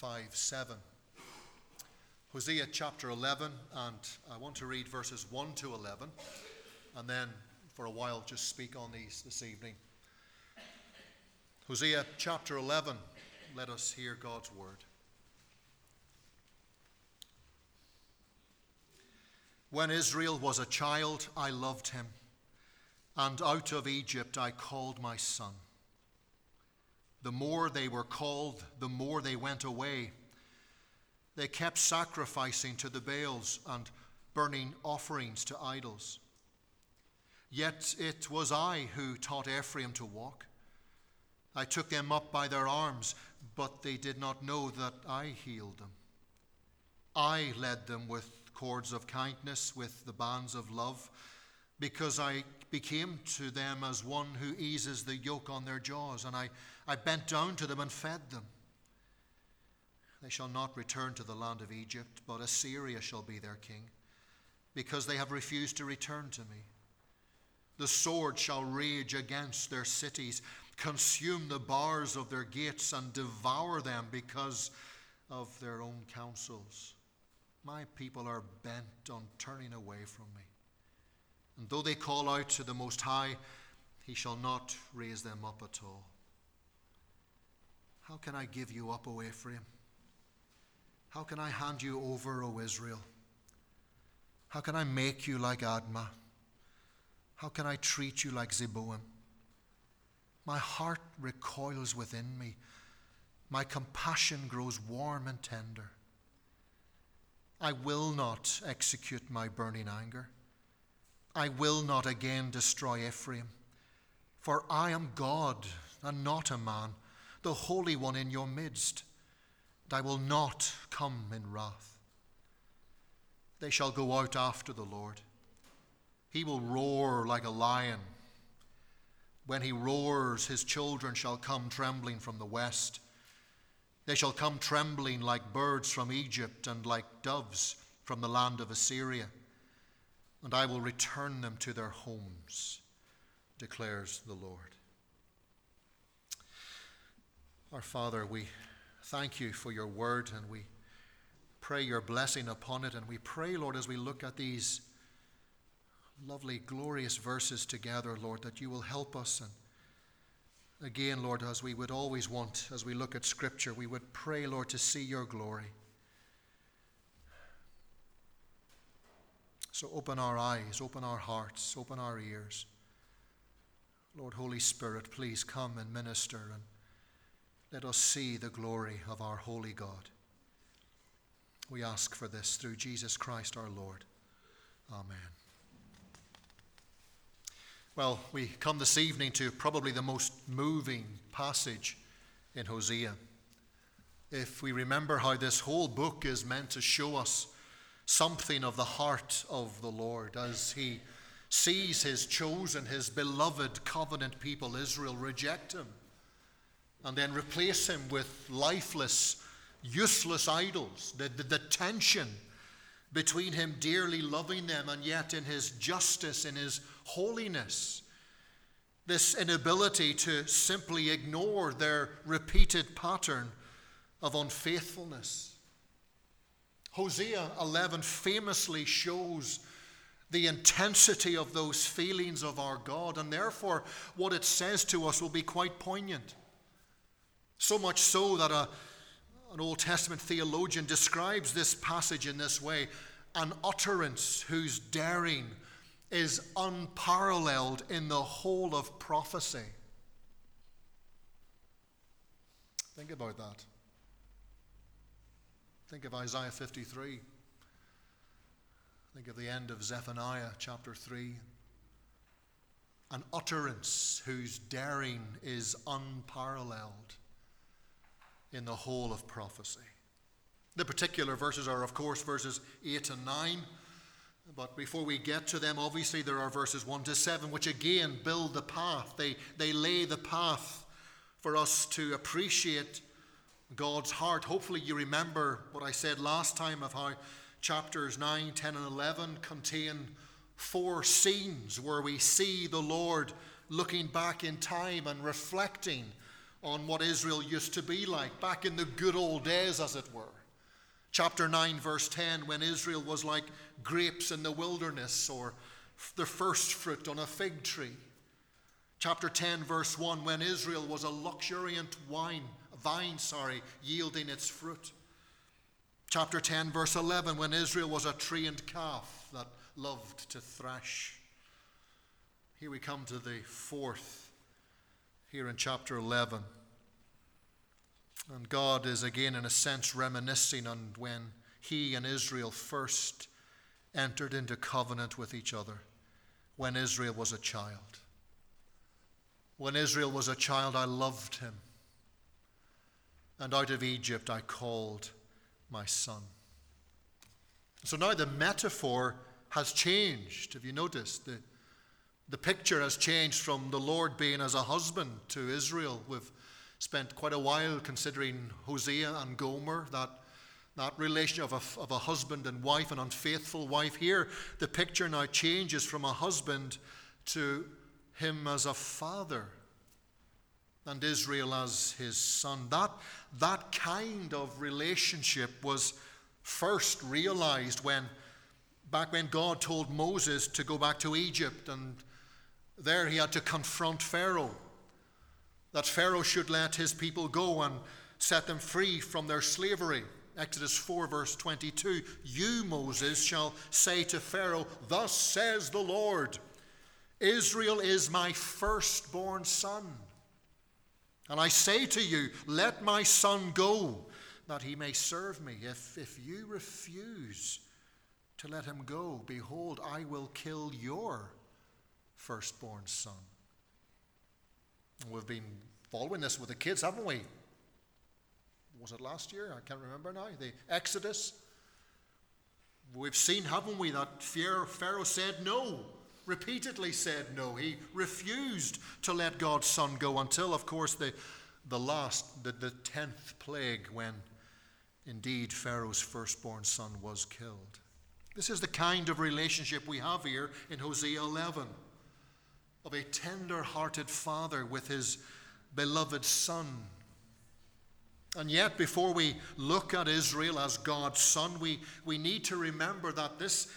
5:7. Hosea chapter 11, and I want to read verses 1 to 11, and then for a while just speak on these this evening. Hosea chapter 11, let us hear God's word. When Israel was a child, I loved him, and out of Egypt I called my son. The more they were called, the more they went away. They kept sacrificing to the Baals and burning offerings to idols. Yet it was I who taught Ephraim to walk. I took them up by their arms, but they did not know that I healed them. I led them with cords of kindness, with the bands of love, because I became to them as one who eases the yoke on their jaws, and I bent down to them and fed them. They shall not return to the land of Egypt, but Assyria shall be their king, because they have refused to return to me. The sword shall rage against their cities, consume the bars of their gates, and devour them because of their own counsels. My people are bent on turning away from me. And though they call out to the Most High, he shall not raise them up at all. How can I give you up, O Ephraim? How can I hand you over, O Israel? How can I make you like Admah? How can I treat you like Zeboim? My heart recoils within me. My compassion grows warm and tender. I will not execute my burning anger. I will not again destroy Ephraim. For I am God and not a man, the Holy One in your midst. I will not come in wrath. They shall go out after the Lord. He will roar like a lion. When he roars, his children shall come trembling from the west. They shall come trembling like birds from Egypt and like doves from the land of Assyria. And I will return them to their homes, declares the Lord. Our Father, we thank you for your word, and we pray your blessing upon it. And we pray, Lord, as we look at these lovely, glorious verses together, Lord, that you will help us. And again, Lord, as we would always want, as we look at Scripture, we would pray, Lord, to see your glory. So open our eyes, open our hearts, open our ears. Lord, Holy Spirit, please come and minister, and let us see the glory of our holy God. We ask for this through Jesus Christ our Lord. Amen. Well, we come this evening to probably the most moving passage in Hosea. If we remember how this whole book is meant to show us something of the heart of the Lord as he sees his chosen, his beloved covenant people, Israel, reject him, and then replace him with lifeless, useless idols. The tension between him dearly loving them and yet in his justice, in his holiness, this inability to simply ignore their repeated pattern of unfaithfulness. Hosea 11 famously shows the intensity of those feelings of our God, and therefore what it says to us will be quite poignant. So much so that an Old Testament theologian describes this passage in this way: an utterance whose daring is unparalleled in the whole of prophecy. Think about that. Think of Isaiah 53. Think of the end of Zephaniah chapter 3. An utterance whose daring is unparalleled in the whole of prophecy. The particular verses are, of course, verses 8 and 9. But before we get to them, obviously, there are verses 1 to 7, which again build the path. They lay the path for us to appreciate God's heart. Hopefully, you remember what I said last time of how chapters 9, 10, and 11 contain 4 scenes where we see the Lord looking back in time and reflecting on what Israel used to be like back in the good old days, as it were. Chapter 9, verse 10, when Israel was like grapes in the wilderness or the first fruit on a fig tree. Chapter 10, verse 1, when Israel was a luxuriant vine, yielding its fruit. Chapter 10, verse 11, when Israel was a trained calf that loved to thrash. Here we come to the fourth, here in chapter 11. And God is again, in a sense, reminiscing on when he and Israel first entered into covenant with each other, when Israel was a child. When Israel was a child, I loved him, and out of Egypt I called my son. So now the metaphor has changed. Have you noticed the picture has changed from the Lord being as a husband to Israel. We've spent quite a while considering Hosea and Gomer, that relation of a husband and wife, an unfaithful wife. Here, the picture now changes from a husband to him as a father and Israel as his son. That kind of relationship was first realized back when God told Moses to go back to Egypt, and there he had to confront Pharaoh, that Pharaoh should let his people go and set them free from their slavery. Exodus 4, verse 22, "You, Moses, shall say to Pharaoh, 'Thus says the Lord, Israel is my firstborn son. And I say to you, let my son go, that he may serve me. If you refuse to let him go, behold, I will kill your firstborn son." We've been following this with the kids, haven't we? Was it last year? I can't remember now. The Exodus. We've seen, haven't we, that Pharaoh said no, repeatedly said no. He refused to let God's son go until, of course, the 10th plague, when indeed Pharaoh's firstborn son was killed. This is the kind of relationship we have here in Hosea 11, of a tender-hearted father with his beloved son. And yet, before we look at Israel as God's son, we need to remember that this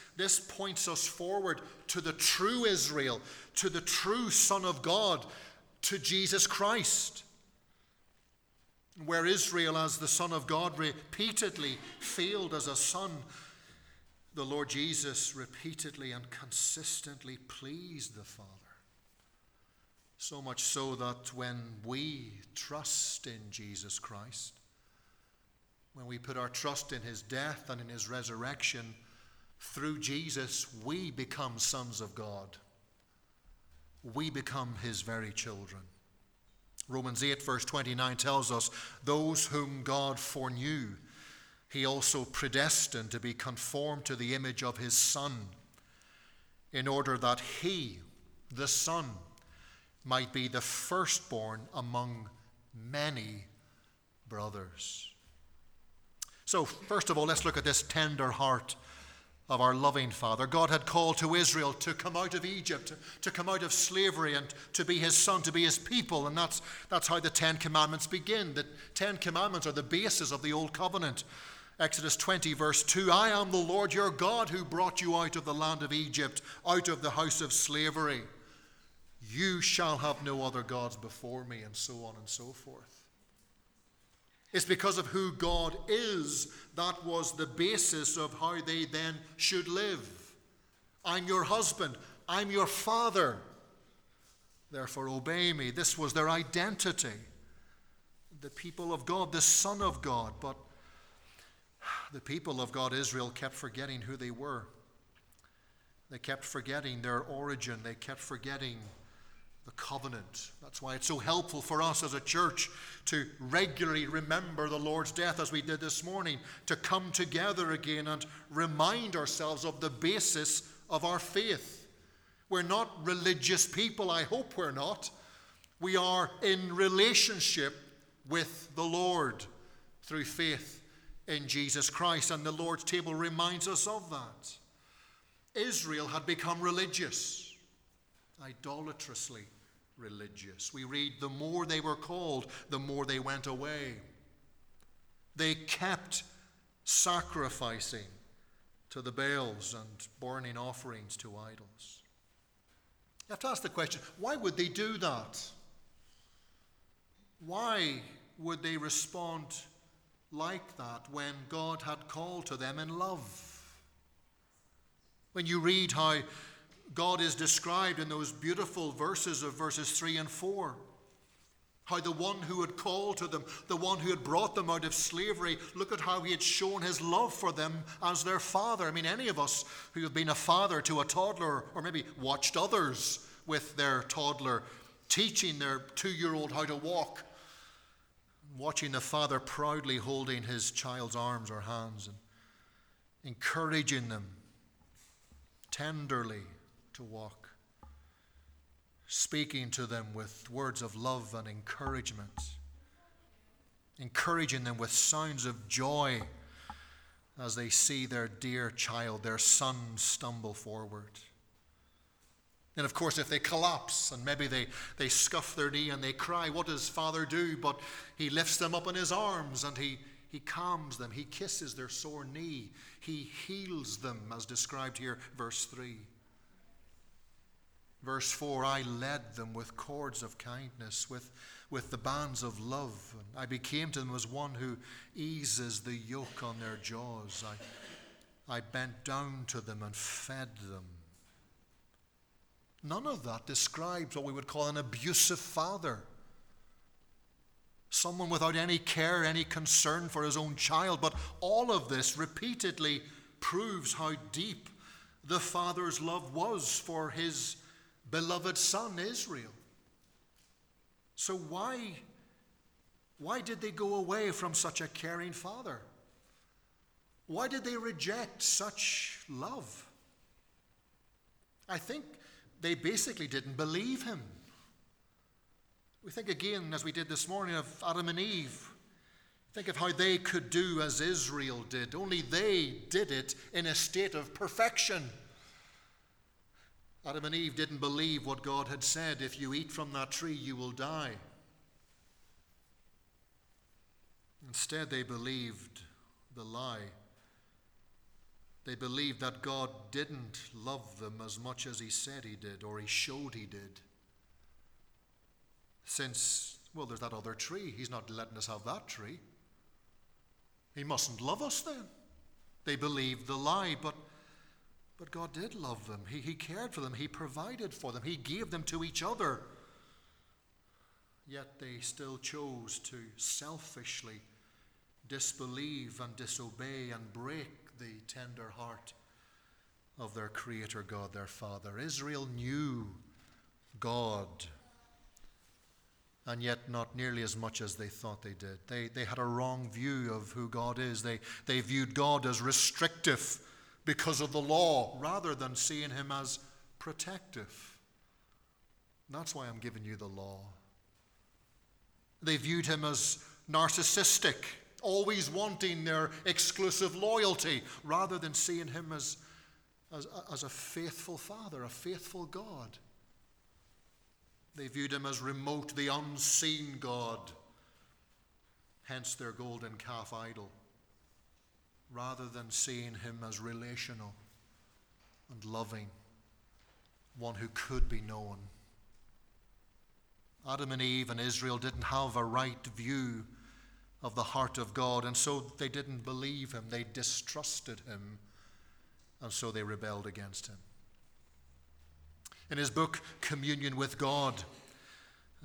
points us forward to the true Israel, to the true Son of God, to Jesus Christ, where Israel as the Son of God repeatedly failed as a son, the Lord Jesus repeatedly and consistently pleased the Father. So much so that when we trust in Jesus Christ, when we put our trust in his death and in his resurrection, through Jesus we become sons of God. We become his very children. Romans 8, verse 29 tells us, "Those whom God foreknew, he also predestined to be conformed to the image of his Son, in order that he, the Son, might be the firstborn among many brothers." So, first of all, let's look at this tender heart of our loving Father. God had called to Israel to come out of Egypt, to come out of slavery, and to be his son, to be his people. And that's how the Ten Commandments begin. The Ten Commandments are the basis of the Old Covenant. Exodus 20, verse 2, "I am the Lord your God who brought you out of the land of Egypt, out of the house of slavery. You shall have no other gods before me," and so on and so forth. It's because of who God is that was the basis of how they then should live. I'm your husband. I'm your father. Therefore, obey me. This was their identity. The people of God, the Son of God. But the people of God, Israel, kept forgetting who they were. They kept forgetting their origin. They kept forgetting the covenant. That's why it's so helpful for us as a church to regularly remember the Lord's death, as we did this morning, to come together again and remind ourselves of the basis of our faith. We're not religious people. I hope we're not. We are in relationship with the Lord through faith in Jesus Christ, and the Lord's table reminds us of that. Israel had become religious, idolatrously religious. We read, the more they were called, the more they went away. They kept sacrificing to the Baals and burning offerings to idols. You have to ask the question, why would they do that? Why would they respond like that when God had called to them in love? When you read how God is described in those beautiful verses of verses 3 and 4, how the one who had called to them, the one who had brought them out of slavery, look at how he had shown his love for them as their father. I mean, any of us who have been a father to a toddler, or maybe watched others with their toddler teaching their 2-year-old how to walk, watching the father proudly holding his child's arms or hands and encouraging them tenderly to walk, speaking to them with words of love and encouragement, encouraging them with sounds of joy as they see their dear child, their son, stumble forward. And of course, if they collapse and maybe they scuff their knee and they cry, what does Father do? But he lifts them up in his arms and he calms them. He kisses their sore knee. He heals them, as described here, verse 3. Verse 4, I led them with cords of kindness, with the bands of love. I became to them as one who eases the yoke on their jaws. I bent down to them and fed them. None of that describes what we would call an abusive father. Someone without any care, any concern for his own child. But all of this repeatedly proves how deep the father's love was for his beloved son, Israel. So why did they go away from such a caring father? Why did they reject such love? I think they basically didn't believe him. We think again, as we did this morning, of Adam and Eve. Think of how they could do as Israel did. Only they did it in a state of perfection. Adam and Eve didn't believe what God had said. If you eat from that tree, you will die. Instead, they believed the lie. They believed that God didn't love them as much as he said he did, or he showed he did. Since, well, there's that other tree. He's not letting us have that tree. He mustn't love us then. They believed the lie, but God did love them. He cared for them. He provided for them. He gave them to each other. Yet they still chose to selfishly disbelieve and disobey and break the tender heart of their Creator God, their Father. Israel knew God, and yet not nearly as much as they thought they did. They had a wrong view of who God is. They viewed God as restrictive because of the law, rather than seeing him as protective. That's why I'm giving you the law. They viewed him as narcissistic, always wanting their exclusive loyalty, rather than seeing him as a faithful father, a faithful God. They viewed him as remote, the unseen God, hence their golden calf idol, rather than seeing him as relational and loving, one who could be known. Adam and Eve and Israel didn't have a right view of the heart of God, and so they didn't believe him. They distrusted him, and so they rebelled against him. In his book, Communion with God,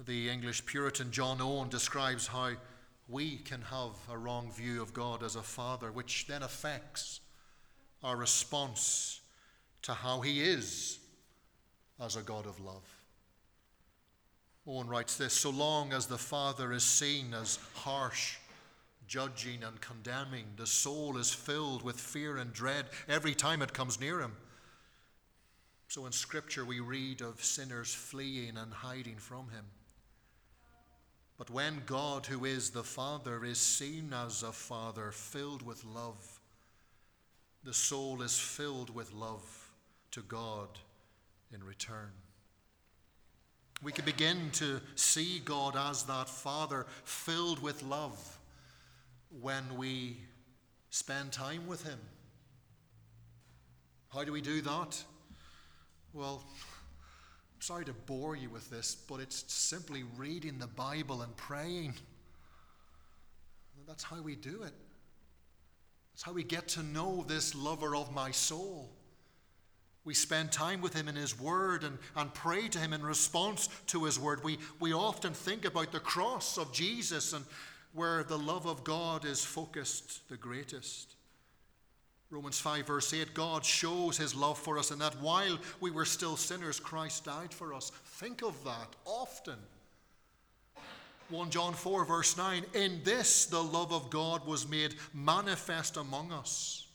the English Puritan John Owen describes how we can have a wrong view of God as a father, which then affects our response to how he is as a God of love. Owen writes this, so long as the father is seen as harsh, judging and condemning, the soul is filled with fear and dread every time it comes near him. So in Scripture we read of sinners fleeing and hiding from him. But when God, who is the Father, is seen as a Father filled with love, the soul is filled with love to God in return. We can begin to see God as that Father filled with love when we spend time with him. How do we do that? Well, I'm sorry to bore you with this, but it's simply reading the Bible and praying. That's how we do it. That's how we get to know this lover of my soul. We spend time with him in his word and pray to him in response to his word. We often think about the cross of Jesus and where the love of God is focused the greatest. Romans 5 verse 8, God shows his love for us in that while we were still sinners, Christ died for us. Think of that often. 1 John 4 verse 9, in this the love of God was made manifest among us,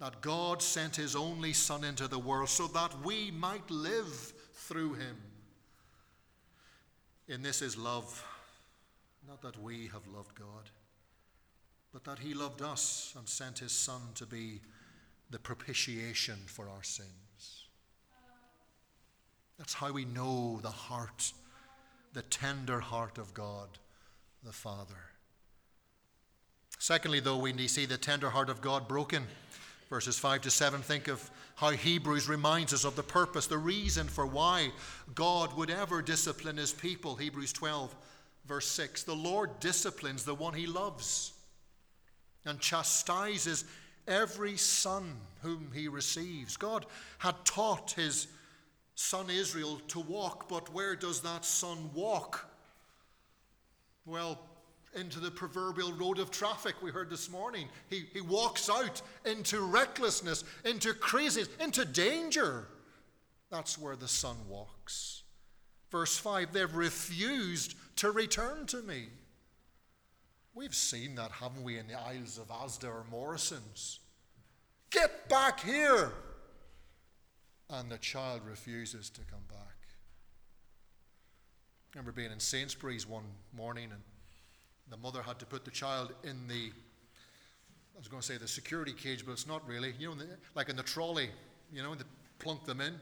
that God sent his only Son into the world so that we might live through him. In this is love, not that we have loved God, but that he loved us and sent his Son to be the propitiation for our sins. That's how we know the heart, the tender heart of God the Father. Secondly, though, we see the tender heart of God broken. Verses 5 to 7, think of how Hebrews reminds us of the purpose, the reason for why God would ever discipline his people. Hebrews 12, verse 6, the Lord disciplines the one he loves and chastises every son whom he receives. God had taught his son Israel to walk, but where does that son walk? Well, into the proverbial road of traffic we heard this morning. He walks out into recklessness, into craziness, into danger. That's where the son walks. Verse 5, they've refused to return to me. We've seen that, haven't we, in the aisles of Asda or Morrisons. Get back here! And the child refuses to come back. I remember being in Sainsbury's one morning and the mother had to put the child in the security cage, but it's not really. You know, like in the trolley, you know, they plunk them in.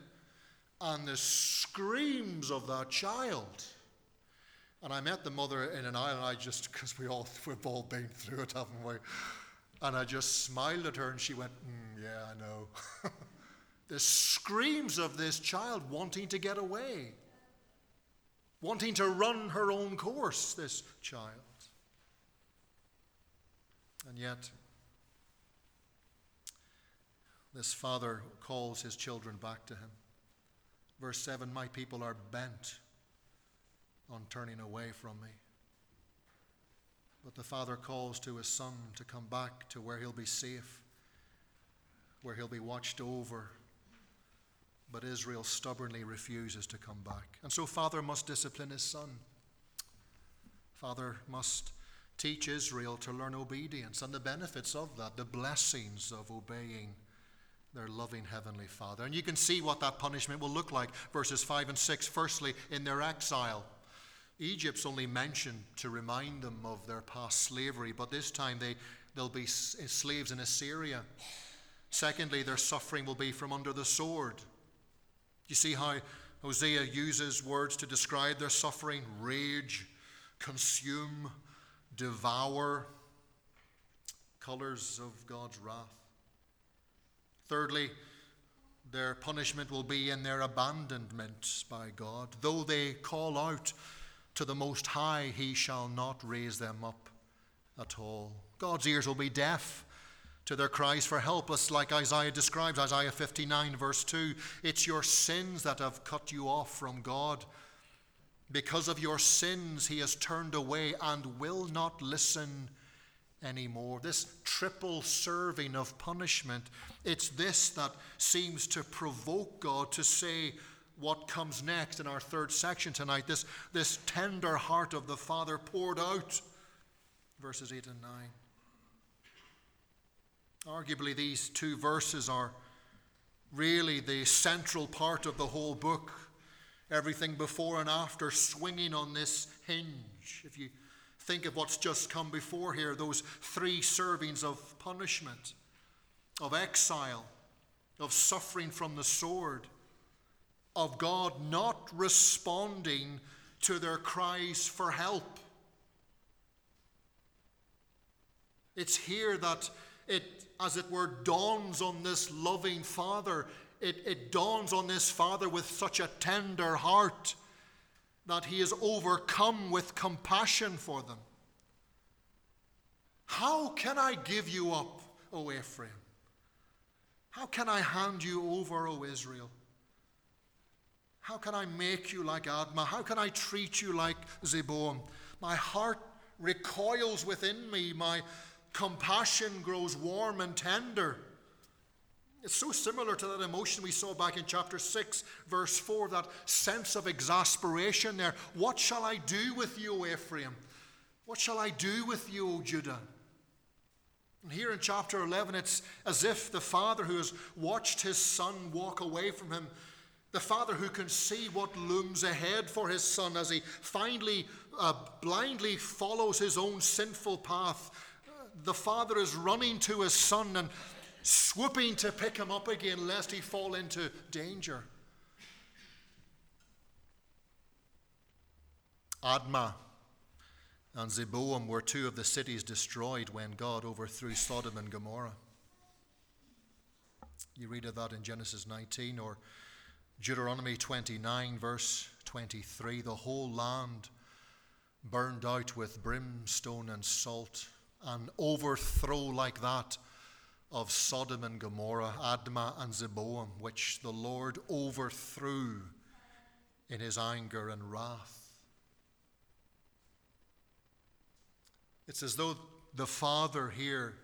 And the screams of that child. And I met the mother in an aisle, and because we've all been through it, haven't we? And I just smiled at her, and she went, yeah, I know. The screams of this child wanting to get away. Wanting to run her own course, this child. And yet, this father calls his children back to him. Verse 7, my people are bent on turning away from me. But the father calls to his son to come back to where he'll be safe, where he'll be watched over. But Israel stubbornly refuses to come back. And so father must discipline his son. Father must teach Israel to learn obedience and the benefits of that, the blessings of obeying their loving Heavenly Father. And you can see what that punishment will look like. Verses 5 and 6, firstly, in their exile. Egypt's only mentioned to remind them of their past slavery, but this time they'll be slaves in Assyria. Secondly, their suffering will be from under the sword. You see how Hosea uses words to describe their suffering? Rage, consume, devour, colors of God's wrath. Thirdly, their punishment will be in their abandonment by God. Though they call out to the Most High, he shall not raise them up at all. God's ears will be deaf to their cries for help, like Isaiah describes, Isaiah 59 verse 2, it's your sins that have cut you off from God. Because of your sins, he has turned away and will not listen anymore. This triple serving of punishment, it's this that seems to provoke God to say what comes next in our third section tonight, this tender heart of the Father poured out, verses 8 and 9. Arguably, these two verses are really the central part of the whole book. Everything before and after swinging on this hinge. If you think of what's just come before here, those three servings of punishment, of exile, of suffering from the sword, of God not responding to their cries for help. It's here that it, as it were, dawns on this loving father. It dawns on this father with such a tender heart that he is overcome with compassion for them. How can I give you up, O Ephraim? How can I hand you over, O Israel? How can I make you like Admah? How can I treat you like Zeboim? My heart recoils within me. My compassion grows warm and tender. It's so similar to that emotion we saw back in chapter 6, verse 4, that sense of exasperation there. What shall I do with you, O Ephraim? What shall I do with you, O Judah? And here in chapter 11, it's as if the father who has watched his son walk away from him, the father who can see what looms ahead for his son as he finally blindly follows his own sinful path, the father is running to his son and swooping to pick him up again lest he fall into danger. Admah and Zeboim were two of the cities destroyed when God overthrew Sodom and Gomorrah. You read of that in Genesis 19 or Deuteronomy 29, verse 23. The whole land burned out with brimstone and salt. An overthrow like that of Sodom and Gomorrah, Admah and Zeboim, which the Lord overthrew in his anger and wrath. It's as though the father here,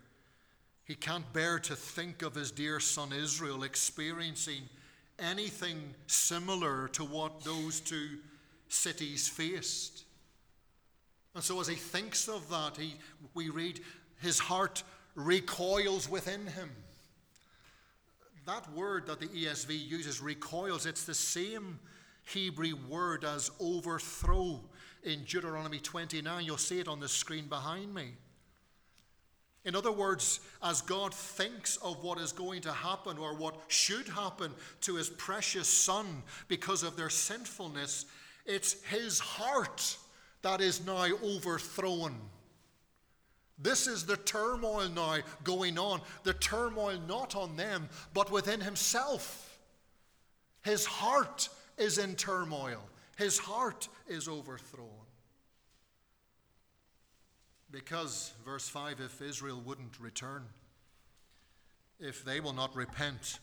he can't bear to think of his dear son Israel experiencing anything similar to what those two cities faced. And so as he thinks of that, we read his heart recoils within him. That word that the ESV uses, recoils, it's the same Hebrew word as overthrow in Deuteronomy 29. You'll see it on the screen behind me. In other words, as God thinks of what is going to happen or what should happen to his precious son because of their sinfulness, it's his heart that is now overthrown. This is the turmoil now going on. The turmoil not on them, but within himself. His heart is in turmoil. His heart is overthrown. Because, verse 5, if Israel wouldn't return, if they will not repent,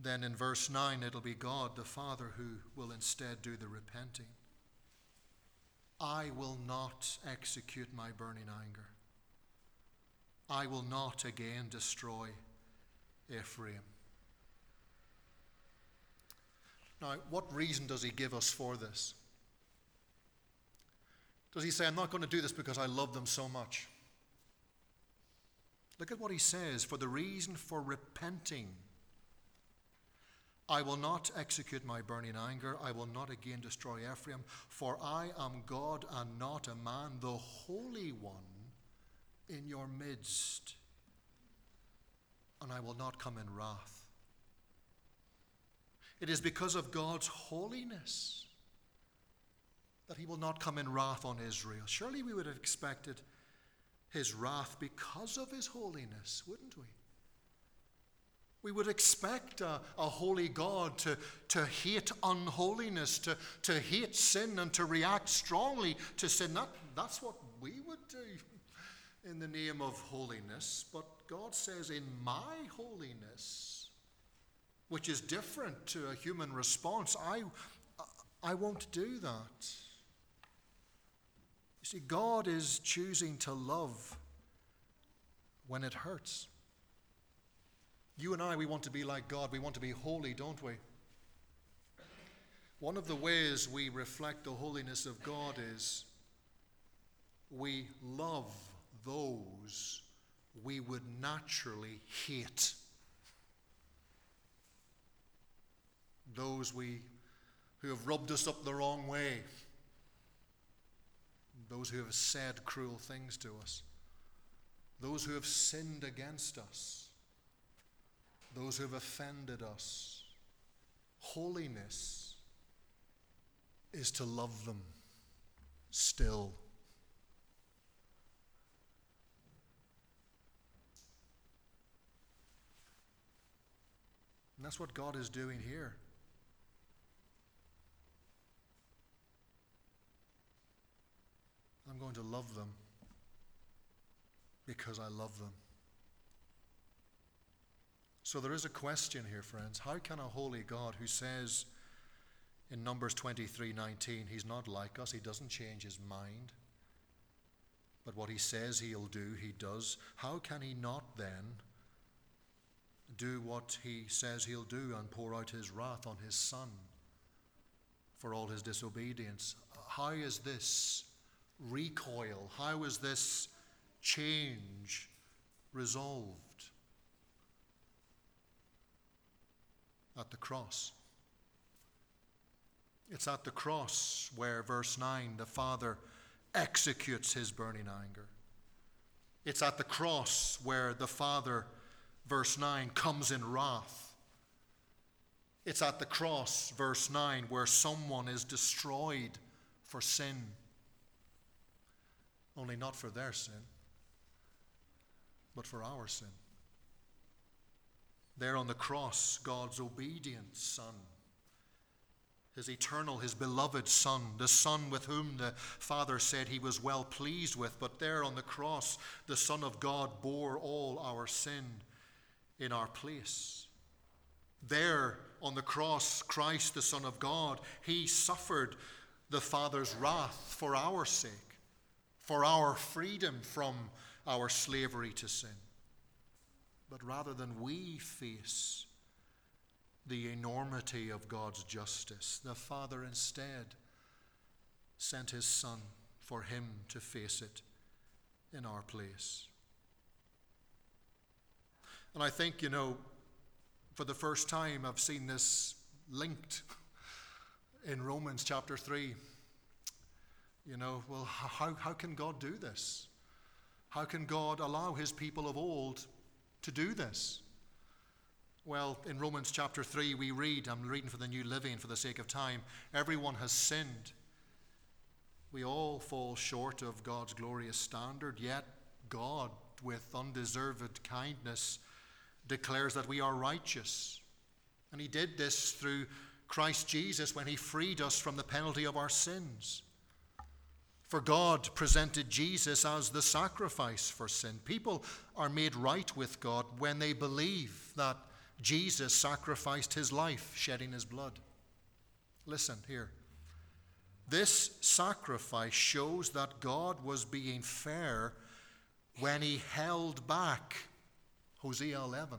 then in verse 9 it'll be God the Father who will instead do the repenting. I will not execute my burning anger. I will not again destroy Ephraim. Now, what reason does he give us for this? Does he say, I'm not going to do this because I love them so much? Look at what he says, for the reason for repenting. I will not execute my burning anger. I will not again destroy Ephraim, for I am God and not a man, the Holy One in your midst, and I will not come in wrath. It is because of God's holiness that he will not come in wrath on Israel. Surely we would have expected his wrath because of his holiness, wouldn't we? We would expect a holy God to hate unholiness, to hate sin, and to react strongly to sin. That's what we would do in the name of holiness. But God says, in my holiness, which is different to a human response, I won't do that. You see, God is choosing to love when it hurts. You and I, we want to be like God. We want to be holy, don't we? One of the ways we reflect the holiness of God is we love those we would naturally hate. Those who have rubbed us up the wrong way. Those who have said cruel things to us. Those who have sinned against us. Those who have offended us. Holiness is to love them still. And that's what God is doing here. I'm going to love them because I love them. So there is a question here, friends. How can a holy God who says in Numbers 23:19, he's not like us, he doesn't change his mind, but what he says he'll do, he does. How can he not then do what he says he'll do and pour out his wrath on his son for all his disobedience? How is this recoil? How is this change resolved? At the cross. It's at the cross where, verse 9, the Father executes his burning anger. It's at the cross where the Father, verse 9, comes in wrath. It's at the cross, verse 9, where someone is destroyed for sin. Only not for their sin, but for our sin. There on the cross, God's obedient Son, his eternal, his beloved Son, the Son with whom the Father said he was well pleased with, but there on the cross, the Son of God bore all our sin in our place. There on the cross, Christ, the Son of God, he suffered the Father's wrath for our sake, for our freedom from our slavery to sin. But rather than we face the enormity of God's justice, the Father instead sent his Son for him to face it in our place. And I think, for the first time I've seen this linked in Romans chapter 3. Well, how can God do this? How can God allow his people of old to do this? Well, in Romans chapter 3 we read, I'm reading for the New Living for the sake of time, everyone has sinned. We all fall short of God's glorious standard, yet God, with undeserved kindness, declares that we are righteous. And he did this through Christ Jesus when he freed us from the penalty of our sins. For God presented Jesus as the sacrifice for sin. People are made right with God when they believe that Jesus sacrificed his life, shedding his blood. Listen here. This sacrifice shows that God was being fair when he held back. Hosea 11.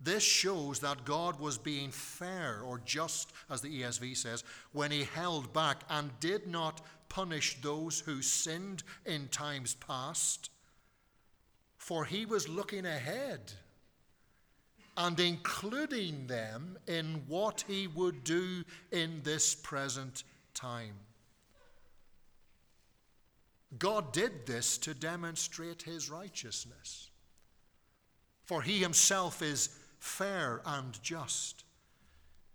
This shows that God was being fair, or just, as the ESV says, when he held back and did not punish those who sinned in times past, for he was looking ahead and including them in what he would do in this present time. God did this to demonstrate his righteousness, for he himself is fair and just,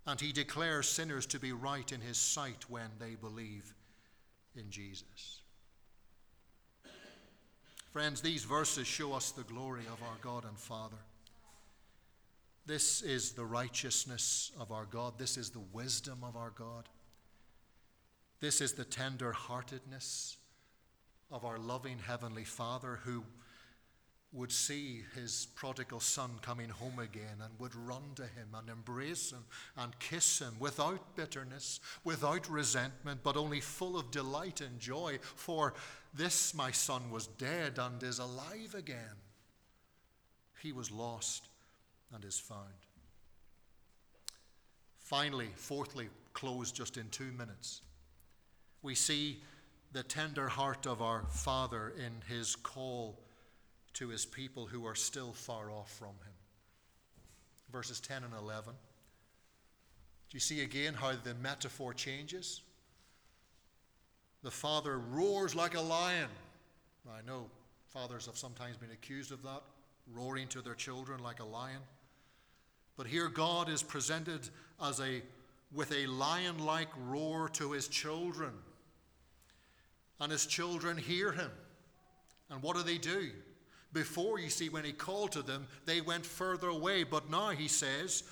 and he declares sinners to be right in his sight when they believe in Jesus. Friends, these verses show us the glory of our God and Father. This is the righteousness of our God. This is the wisdom of our God. This is the tender-heartedness of our loving Heavenly Father, who would see his prodigal son coming home again and would run to him and embrace him and kiss him without bitterness, without resentment, but only full of delight and joy. For this my son was dead and is alive again. He was lost and is found. Finally, fourthly, close just in 2 minutes, we see the tender heart of our Father in his call to his people who are still far off from him. Verses 10 and 11. Do you see again how the metaphor changes? The Father roars like a lion. I know fathers have sometimes been accused of that, roaring to their children like a lion. But here God is presented as with a lion-like roar to his children. And his children hear him. And what do? Before, you see, when he called to them, they went further away. But now, he says,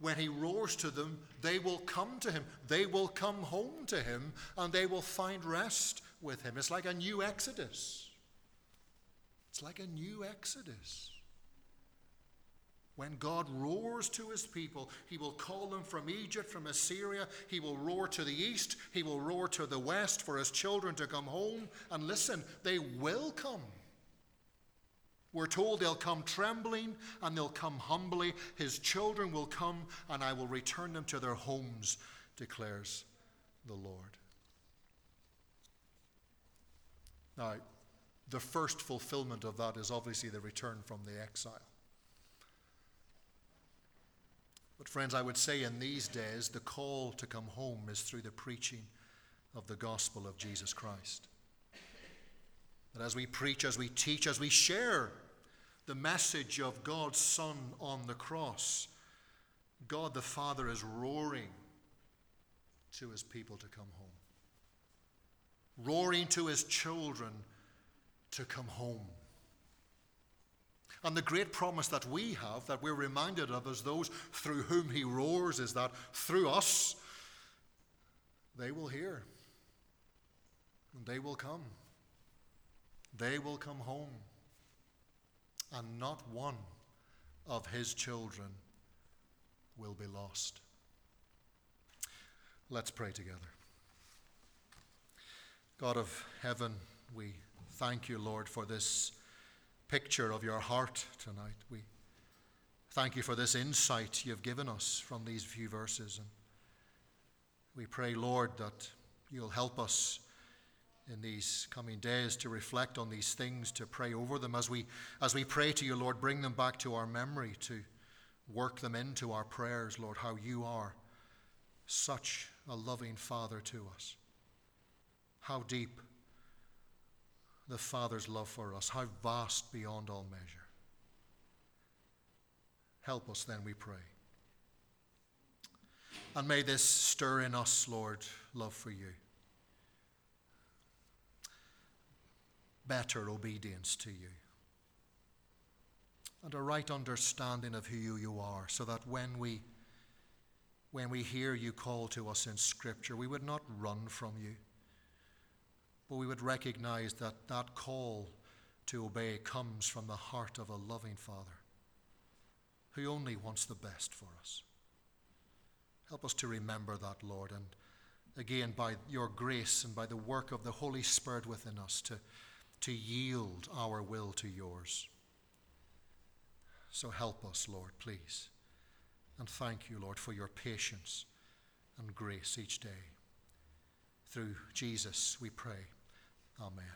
when he roars to them, they will come to him. They will come home to him, and they will find rest with him. It's like a new Exodus. It's like a new Exodus. When God roars to his people, he will call them from Egypt, from Assyria. He will roar to the east. He will roar to the west for his children to come home. And listen, they will come. We're told they'll come trembling and they'll come humbly. His children will come, and I will return them to their homes, declares the Lord. Now, the first fulfillment of that is obviously the return from the exile. But friends, I would say in these days, the call to come home is through the preaching of the gospel of Jesus Christ. That as we preach, as we teach, as we share the message of God's Son on the cross, God the Father is roaring to his people to come home. Roaring to his children to come home. And the great promise that we have, that we're reminded of as those through whom he roars, is that through us, they will hear. And they will come. They will come home. And not one of his children will be lost. Let's pray together. God of heaven, we thank you, Lord, for this picture of your heart tonight. We thank you for this insight you've given us from these few verses, and we pray, Lord, that you'll help us in these coming days to reflect on these things, to pray over them. As we pray to you, Lord, bring them back to our memory, to work them into our prayers, Lord, how you are such a loving Father to us. How deep the Father's love for us, how vast beyond all measure. Help us then, we pray. And may this stir in us, Lord, love for you. Better obedience to you. And a right understanding of who you are, so that when we hear you call to us in Scripture, we would not run from you. But we would recognize that that call to obey comes from the heart of a loving Father who only wants the best for us. Help us to remember that, Lord, and again, by your grace and by the work of the Holy Spirit within us, to yield our will to yours. So help us, Lord, please. And thank you, Lord, for your patience and grace each day. Through Jesus we pray. Amen.